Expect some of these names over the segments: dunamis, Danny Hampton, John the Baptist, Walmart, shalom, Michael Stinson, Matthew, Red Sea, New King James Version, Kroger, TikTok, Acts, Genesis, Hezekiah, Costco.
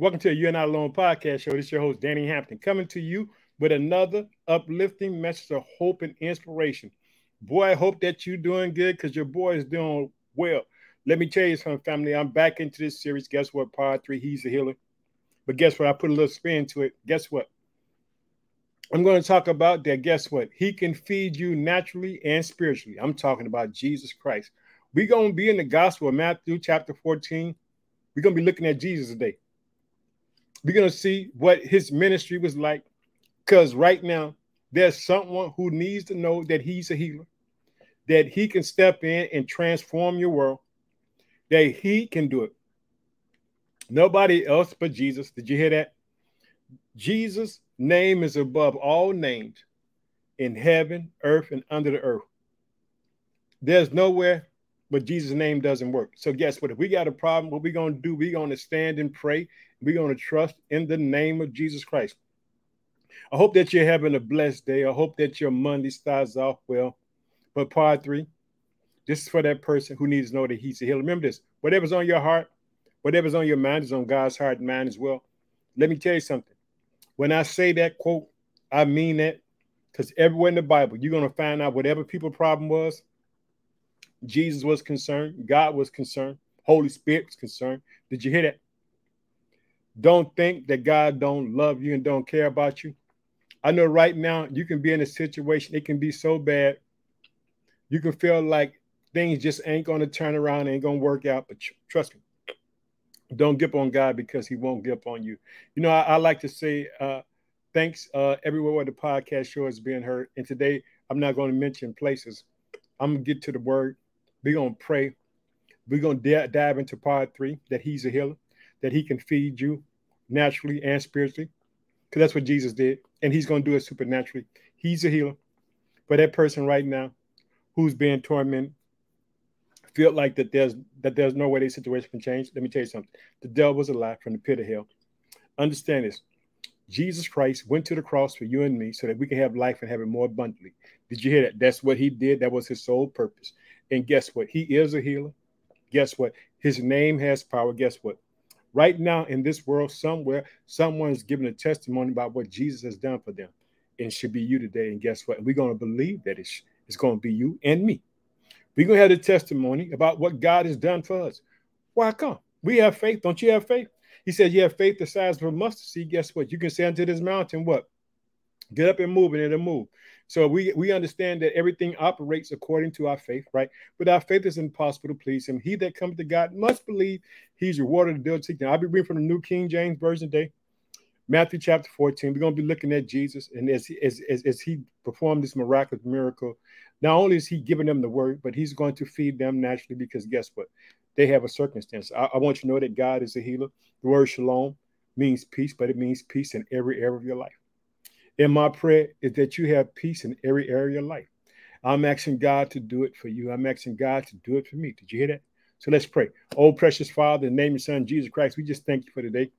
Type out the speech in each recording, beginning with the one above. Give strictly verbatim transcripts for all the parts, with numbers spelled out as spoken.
Welcome to a You're Not Alone podcast show. This is your host, Danny Hampton, coming to you with another uplifting message of hope and inspiration. Boy, I hope that you're doing good because your boy is doing well. Let me tell you something, family. I'm back into this series. Guess what? Part three, He's a Healer. But guess what? I put a little spin to it. Guess what? I'm going to talk about that. Guess what? He can feed you naturally and spiritually. I'm talking about Jesus Christ. We're going to be in the Gospel of Matthew chapter fourteen. We're going to be looking at Jesus today. We're going to see what his ministry was like, because right now there's someone who needs to know that he's a healer, that he can step in and transform your world, that he can do it. Nobody else but Jesus. Did you hear that? Jesus' name is above all names in heaven, earth, and under the earth. There's nowhere but Jesus' name doesn't work. So guess what? If we got a problem, what we're going to do, we're going to stand and pray. We're going to trust in the name of Jesus Christ. I hope that you're having a blessed day. I hope that your Monday starts off well. But part three, this is for that person who needs to know that he's a healer. Remember this, whatever's on your heart, whatever's on your mind is on God's heart and mind as well. Let me tell you something. When I say that quote, I mean that, because everywhere in the Bible, you're going to find out whatever people's problem was, Jesus was concerned. God was concerned. Holy Spirit was concerned. Did you hear that? Don't think that God don't love you and don't care about you. I know right now you can be in a situation. It can be so bad. You can feel like things just ain't going to turn around. Ain't going to work out. But trust me, don't give up on God because he won't give up on you. You know, I, I like to say uh, thanks uh, everywhere where the podcast show is being heard. And today I'm not going to mention places. I'm going to get to the word. We're going to pray. We're going to dive into part three, that he's a healer, that he can feed you naturally and spiritually, because that's what Jesus did, and he's going to do it supernaturally. He's a healer. But that person right now who's being tormented, feel like that there's that there's no way their situation can change, let me tell you something. The devil was a lie from the pit of hell. Understand this. Jesus Christ went to the cross for you and me so that we can have life and have it more abundantly. Did you hear that? That's what he did. That was his sole purpose. And guess what? He is a healer. Guess what? His name has power. Guess what? Right now in this world, somewhere, someone is giving a testimony about what Jesus has done for them. And it should be you today. And guess what? We're going to believe that it's, it's going to be you and me. We're going to have the testimony about what God has done for us. Why come? We have faith. Don't you have faith? He said, you have faith the size of a mustard seed. Guess what? You can say unto this mountain, what? Get up and move, and it'll move. So we, we understand that everything operates according to our faith, right? But our faith is impossible to please him. He that cometh to God must believe he's rewarded the diligent seeker. I'll be reading from the New King James Version today, Matthew chapter fourteen. We're going to be looking at Jesus, and as, as, as, as he performed this miraculous miracle, not only is he giving them the word, but he's going to feed them naturally because guess what? They have a circumstance. I, I want you to know that God is a healer. The word shalom means peace, but it means peace in every area of your life. And my prayer is that you have peace in every area of your life. I'm asking God to do it for you. I'm asking God to do it for me. Did you hear that? So let's pray. Oh, precious Father, in the name of your Son, Jesus Christ, we just thank you for today.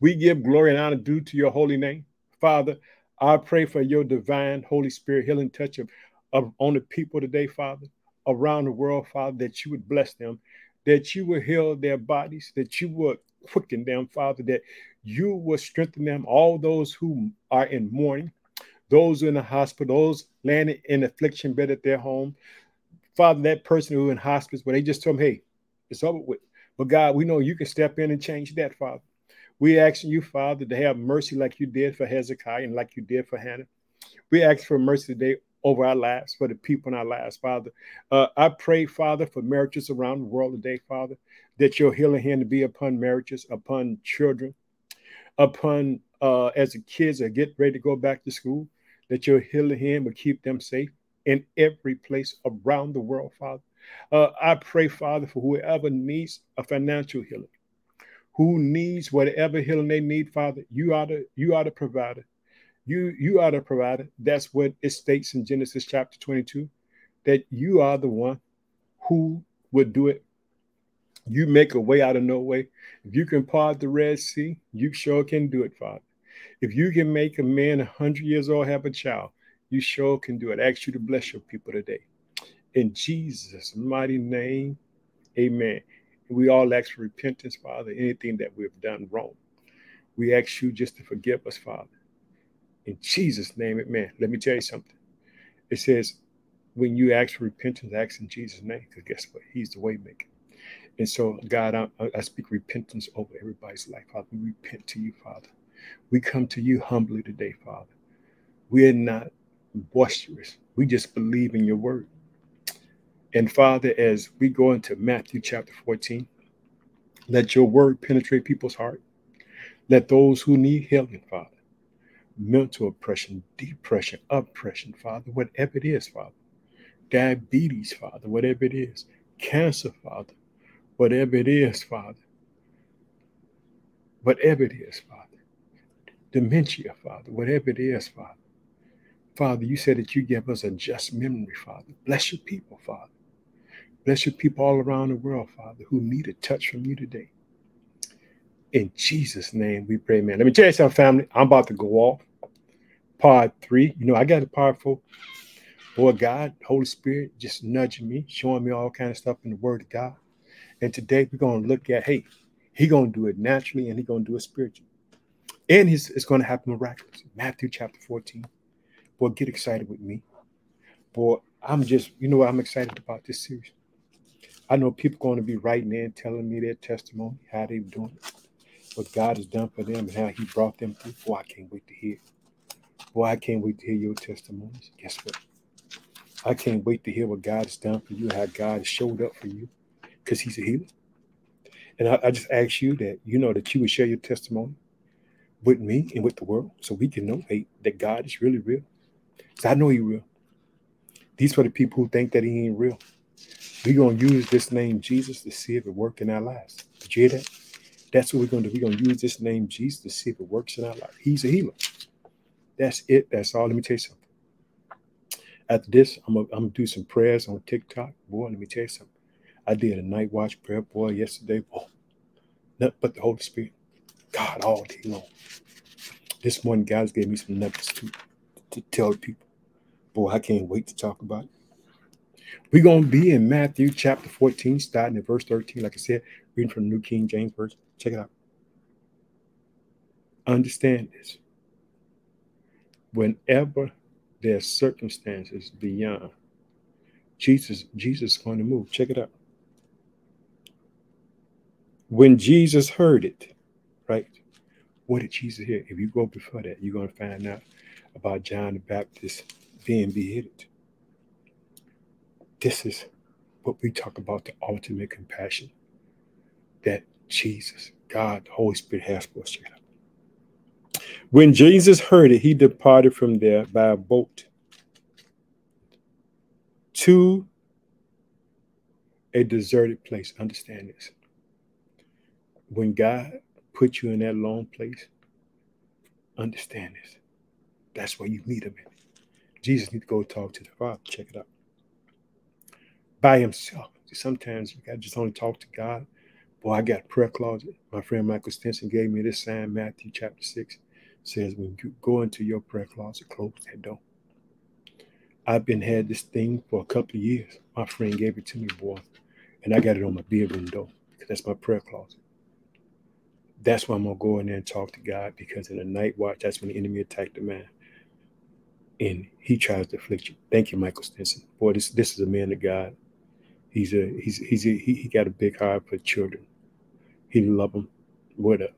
We give glory and honor due to your holy name. Father, I pray for your divine Holy Spirit healing touch of, of on the people today, Father, around the world, Father, that you would bless them, that you would heal their bodies, that you would quicken them, Father, that you will strengthen them, all those who are in mourning, those who are in the hospital, those landing in affliction bed at their home. Father, that person who is in hospice, where they just told them, hey, it's over with. But God, we know you can step in and change that, Father. We're asking you, Father, to have mercy like you did for Hezekiah and like you did for Hannah. We ask for mercy today over our lives, for the people in our lives, Father. Uh, I pray, Father, for marriages around the world today, Father, that your healing hand be upon marriages, upon children, upon uh, as the kids are getting ready to go back to school, that your healing hand will keep them safe in every place around the world, Father. Uh, I pray, Father, for whoever needs a financial healing, who needs whatever healing they need, Father, you are the, you are the provider. You you are the provider. That's what it states in Genesis chapter twenty-two, that you are the one who would do it. You make a way out of no way. If you can part the Red Sea, you sure can do it, Father. If you can make a man one hundred years old have a child, you sure can do it. I ask you to bless your people today. In Jesus' mighty name, amen. We all ask for repentance, Father, anything that we've done wrong. We ask you just to forgive us, Father. In Jesus' name, amen. Let me tell you something. It says, when you ask for repentance, ask in Jesus' name, because guess what? He's the way maker. And so, God, I, I speak repentance over everybody's life, Father. We repent to you, Father. We come to you humbly today, Father. We are not boisterous. We just believe in your word. And, Father, as we go into Matthew chapter fourteen, let your word penetrate people's heart. Let those who need healing, Father, mental oppression, depression, oppression, Father, whatever it is, Father, diabetes, Father, whatever it is, cancer, Father, whatever it is, Father, whatever it is, Father, dementia, Father, whatever it is, Father. Father, you said that you give us a just memory, Father. Bless your people, Father. Bless your people all around the world, Father, who need a touch from you today. In Jesus' name we pray, man. Let me tell you something, family. I'm about to go off. Part three. You know, I got a part four. Boy, God, Holy Spirit, just nudging me, showing me all kind of stuff in the Word of God. And today we're going to look at, hey, He's going to do it naturally and He's going to do it spiritually. And he's, it's going to happen miraculously. Matthew chapter fourteen. Boy, get excited with me. Boy, I'm just, you know what, I'm excited about this series. I know people are going to be writing in, telling me their testimony, how they're doing it, what God has done for them and how He brought them through. Boy, I can't wait to hear. Boy, I can't wait to hear your testimonies. Guess what? I can't wait to hear what God has done for you, how God has showed up for you, because He's a healer. And I, I just ask you that, you know, that you would share your testimony with me and with the world so we can know, hey, that God is really real. So I know He real. These are the people who think that He ain't real. We're going to use this name Jesus to see if it works in our lives. Did you hear that? That's what we're going to do. We're going to use this name, Jesus, to see if it works in our life. He's a healer. That's it. That's all. Let me tell you something. After this, I'm going to do some prayers on TikTok. Boy, let me tell you something. I did a night watch prayer, boy, yesterday. Boy, nothing but the Holy Spirit. God, all day long. This morning, God's gave me some nuggets to, to tell people. Boy, I can't wait to talk about it. We're going to be in Matthew chapter fourteen, starting at verse thirteen. Like I said, reading from the New King James Version. Check it out. Understand this. Whenever there are circumstances beyond, Jesus, Jesus is going to move. Check it out. When Jesus heard it, right? What did Jesus hear? If you go before that, you're going to find out about John the Baptist being beheaded. This is what we talk about, the ultimate compassion that Jesus, God, the Holy Spirit has for us. When Jesus heard it, He departed from there by a boat to a deserted place. Understand this. When God put you in that long place, understand this. That's where you need Him. Jesus needs to go talk to the Father. Check it out. By Himself. Sometimes you got to just only talk to God. Boy, I got a prayer closet. My friend Michael Stinson gave me this sign, Matthew chapter six. Says, when you go into your prayer closet, close that door. I've been had this thing for a couple of years. My friend gave it to me, boy. And I got it on my bedroom door because that's my prayer closet. That's why I'm going to go in there and talk to God, because in the night watch, that's when the enemy attacked the man. And he tries to afflict you. Thank you, Michael Stinson. Boy, this, this is a man of God. He's a, he's, he's a, he, he got a big heart for children. He loved them. What a,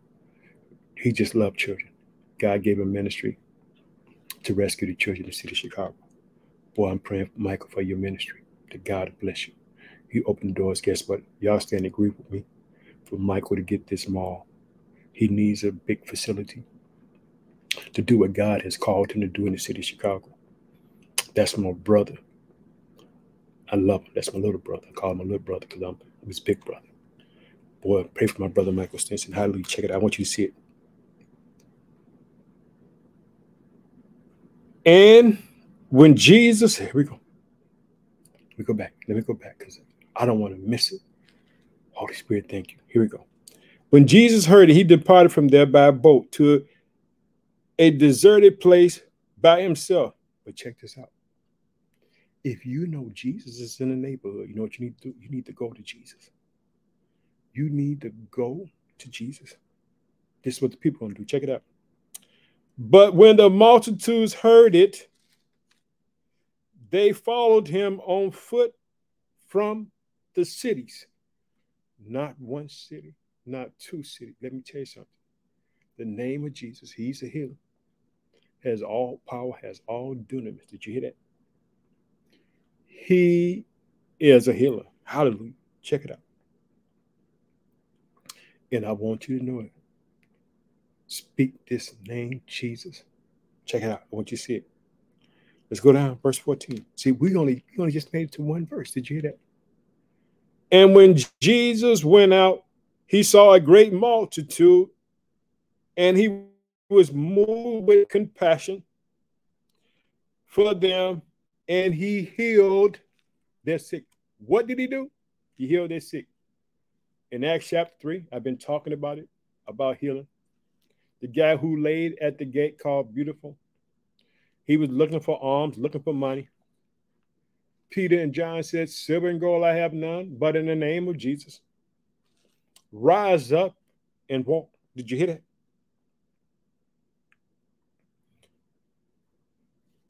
he just loved children. God gave him ministry to rescue the children in the city of Chicago. Boy, I'm praying, for Michael, for your ministry. To God bless you. He opened the doors. Guess what? Y'all stand and agree with me for Michael to get this mall. He needs a big facility to do what God has called him to do in the city of Chicago. That's my brother. I love him. That's my little brother. I call him my little brother because I'm his big brother. Boy, pray for my brother, Michael Stinson. Hallelujah. Check it out. I want you to see it. And when Jesus, here we go. We go back. Let me go back because I don't want to miss it. Holy Spirit, thank you. Here we go. When Jesus heard it, He departed from there by a boat to a deserted place by Himself. But check this out. If you know Jesus is in the neighborhood, you know what you need to do? You need to go to Jesus. You need to go to Jesus. This is what the people are going to do. Check it out. But when the multitudes heard it, they followed him on foot from the cities. Not one city, not two cities. Let me tell you something. The name of Jesus, he's a healer, has all power, has all dunamis. Did you hear that? He is a healer. Hallelujah. Check it out. And I want you to know it. Speak this name, Jesus. Check it out. I want you to see it. Let's go down, verse fourteen. See, we only, we only just made it to one verse. Did you hear that? And when Jesus went out, he saw a great multitude, and he was moved with compassion for them, and he healed their sick. What did he do? He healed their sick. In Acts chapter three, I've been talking about it, about healing. The guy who laid at the gate called Beautiful, he was looking for alms, looking for money. Peter and John said, silver and gold I have none, but in the name of Jesus, rise up and walk. Did you hear that?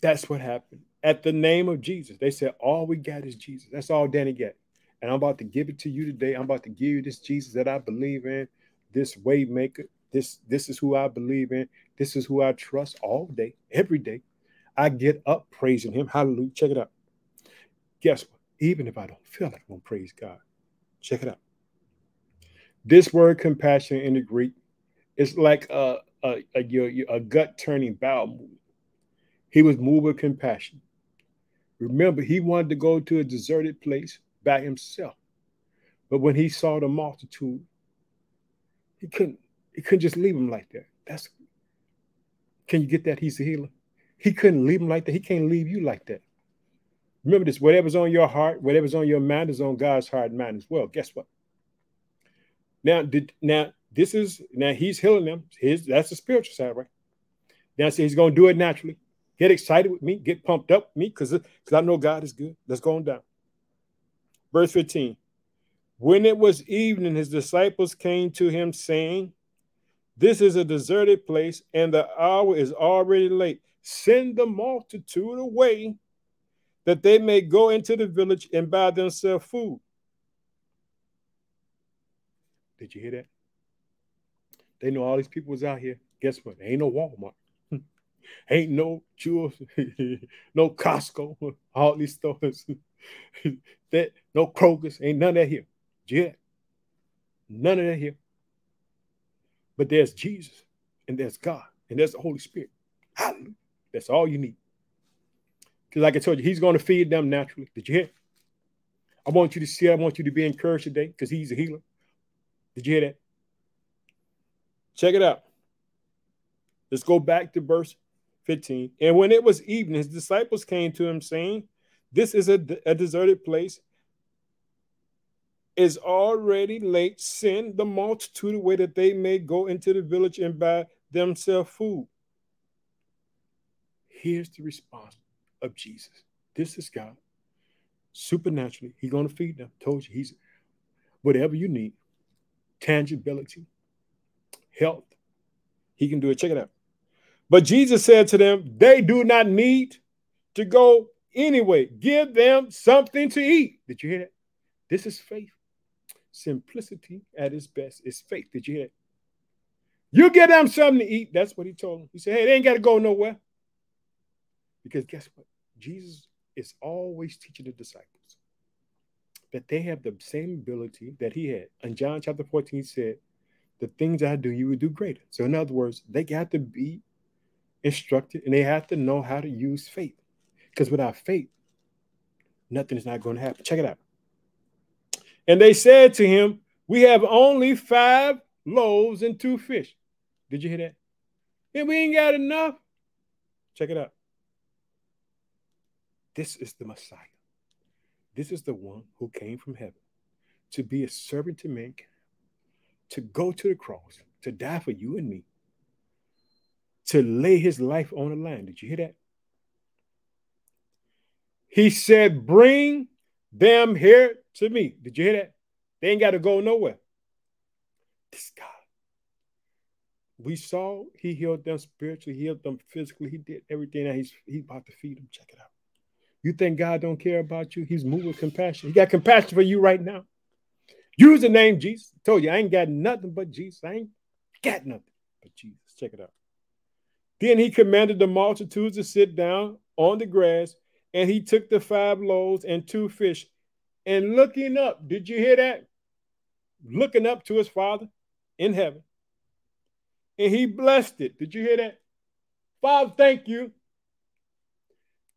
That's what happened. At the name of Jesus, they said, all we got is Jesus. That's all Danny got. And I'm about to give it to you today. I'm about to give you this Jesus that I believe in, this way maker. This, this is who I believe in. This is who I trust all day, every day. I get up praising him. Hallelujah. Check it out. Guess what? Even if I don't feel like I'm going to praise God. Check it out. This word compassion in the Greek is like a, a, a, a gut-turning bowel movement. He was moved with compassion. Remember, he wanted to go to a deserted place by himself. But when he saw the multitude, he couldn't. He couldn't just leave him like that. That's, can you get that? He's a healer. He couldn't leave him like that. He can't leave you like that. Remember this, whatever's on your heart, whatever's on your mind is on God's heart and mind as well. Guess what? Now, did, now this is, now he's healing them. His, that's the spiritual side, right? Now see, he's going to do it naturally. Get excited with me. Get pumped up with me because I know God is good. Let's go on down. Verse fifteen. When it was evening, his disciples came to him saying, this is a deserted place, and the hour is already late. Send the multitude away, that they may go into the village and buy themselves food. Did you hear that? They know all these people was out here. Guess what? There ain't no Walmart. Ain't no Jewels. No Costco. All these stores. That, no Kroger's. Ain't none of that here. Did you hear that? None of that here. But there's Jesus, and there's God, and there's the Holy Spirit. Hallelujah. That's all you need. Because like I told you, he's going to feed them naturally. Did you hear? I want you to see, I want you to be encouraged today because he's a healer. Did you hear that? Check it out. Let's go back to verse fifteen. And when it was evening, his disciples came to him saying, this is a, a deserted place. Is already late. Send the multitude away that they may go into the village and buy themselves food. Here's the response of Jesus. This is God. Supernaturally, he's going to feed them. Told you, he's whatever you need. Tangibility, health. He can do it. Check it out. But Jesus said to them, they do not need to go anyway. Give them something to eat. Did you hear that? This is faith. Simplicity at its best is faith. Did you hear that? You get them something to eat. That's what he told them. He said, hey, they ain't got to go nowhere. Because guess what? Jesus is always teaching the disciples that they have the same ability that he had. In John chapter fourteen, he said, the things I do, you will do greater. So in other words, they got to be instructed and they have to know how to use faith. Because without faith, nothing is not going to happen. Check it out. And they said to him, we have only five loaves and two fish. Did you hear that? And we ain't got enough. Check it out. This is the Messiah. This is the one who came from heaven to be a servant to men, to go to the cross, to die for you and me, to lay his life on the line. Did you hear that? He said, bring them here to me. Did you hear that? They ain't got to go nowhere. this God. We saw he healed them spiritually, healed them physically. He did everything. Now he's, he's about to feed them. Check it out. You think God don't care about you? He's moved with compassion. He got compassion for you right now. Use the name Jesus. I told you, I ain't got nothing but Jesus. I ain't got nothing but Jesus. Check it out. Then he commanded the multitudes to sit down on the grass, and he took the five loaves and two fish. And looking up, did you hear that? Looking up to his Father in heaven. And he blessed it. Did you hear that? Father, thank you.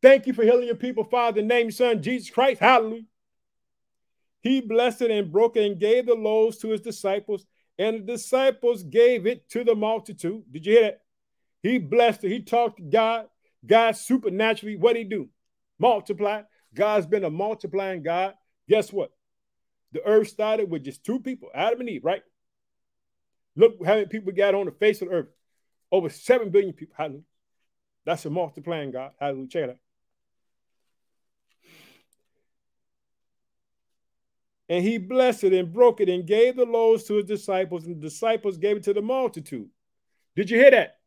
Thank you for healing your people, Father, in the name of your Son, Jesus Christ. Hallelujah. He blessed it and broke it and gave the loaves to his disciples, and the disciples gave it to the multitude. Did you hear that? He blessed it. He talked to God. God supernaturally, what did he do? Multiply. God's been a multiplying God. Guess what? The earth started with just two people, Adam and Eve, right? Look how many people got on the face of the earth. Over seven billion people. Hallelujah. That's a multiplying God. Hallelujah. Check it out. And he blessed it and broke it and gave the loaves to his disciples, and the disciples gave it to the multitude. Did you hear that?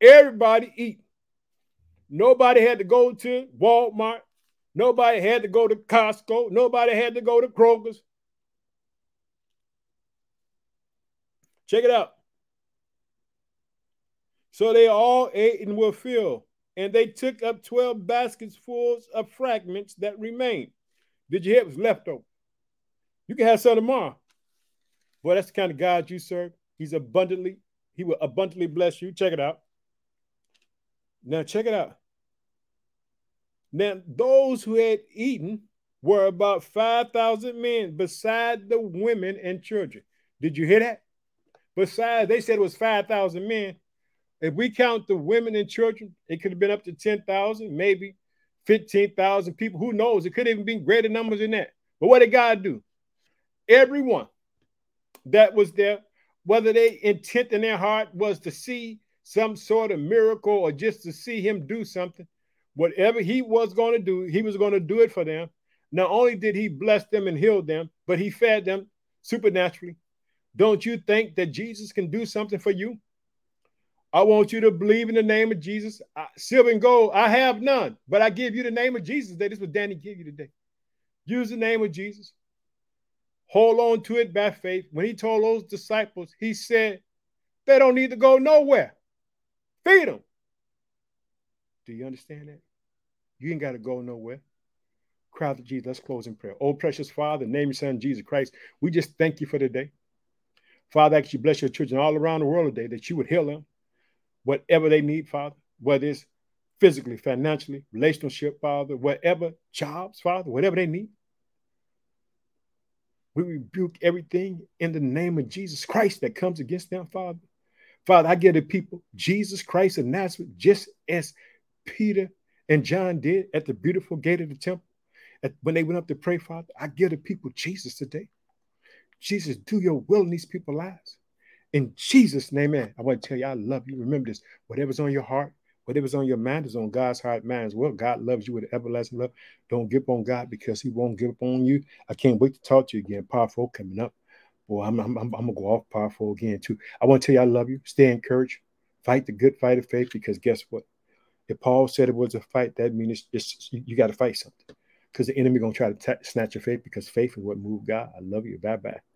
Everybody eat. Nobody had to go to Walmart. Nobody had to go to Costco. Nobody had to go to Kroger's. Check it out. So they all ate and were filled, and they took up twelve baskets full of fragments that remained. Did you hear it was left over? You can have some tomorrow. Boy, that's the kind of God you serve. He's abundantly, he will abundantly bless you. Check it out. Now, check it out. Now, those who had eaten were about five thousand men, beside the women and children. Did you hear that? Besides, they said it was five thousand men. If we count the women and children, it could have been up to ten thousand, maybe fifteen thousand people. Who knows? It could even be greater numbers than that. But what did God do? Everyone that was there, whether their intent in their heart was to see some sort of miracle or just to see him do something, whatever he was going to do, he was going to do it for them. Not only did he bless them and heal them, but he fed them supernaturally. Don't you think that Jesus can do something for you? I want you to believe in the name of Jesus. I, silver and gold, I have none, but I give you the name of Jesus. That is what Danny gave you today. Use the name of Jesus. Hold on to it by faith. When he told those disciples, he said, they don't need to go nowhere. Feed them. Do you understand that? You ain't got to go nowhere. Cry out to Jesus. Let's close in prayer. Oh, precious Father, in the name of your Son, Jesus Christ, we just thank you for today. Father, I ask you bless your children all around the world today, that you would heal them, whatever they need, Father, whether it's physically, financially, relationship, Father, whatever, jobs, Father, whatever they need. We rebuke everything in the name of Jesus Christ that comes against them, Father. Father, I give the people Jesus Christ of Nazareth, just as Peter and John did at the beautiful gate of the temple. At, when they went up to pray, Father, I give the people Jesus today. Jesus, do your will in these people's lives. In Jesus' name, amen. I want to tell you, I love you. Remember this. Whatever's on your heart, whatever's on your mind is on God's heart, mind as well. God loves you with everlasting love. Don't give up on God because he won't give up on you. I can't wait to talk to you again. Powerful coming up. Boy, I'm, I'm, I'm going to go off powerful again, too. I want to tell you, I love you. Stay encouraged. Fight the good fight of faith, because guess what? If Paul said it was a fight, that means it's, it's, you, you got to fight something, because the enemy going to try to t- snatch your faith, because faith is what moved God. I love you. Bye-bye.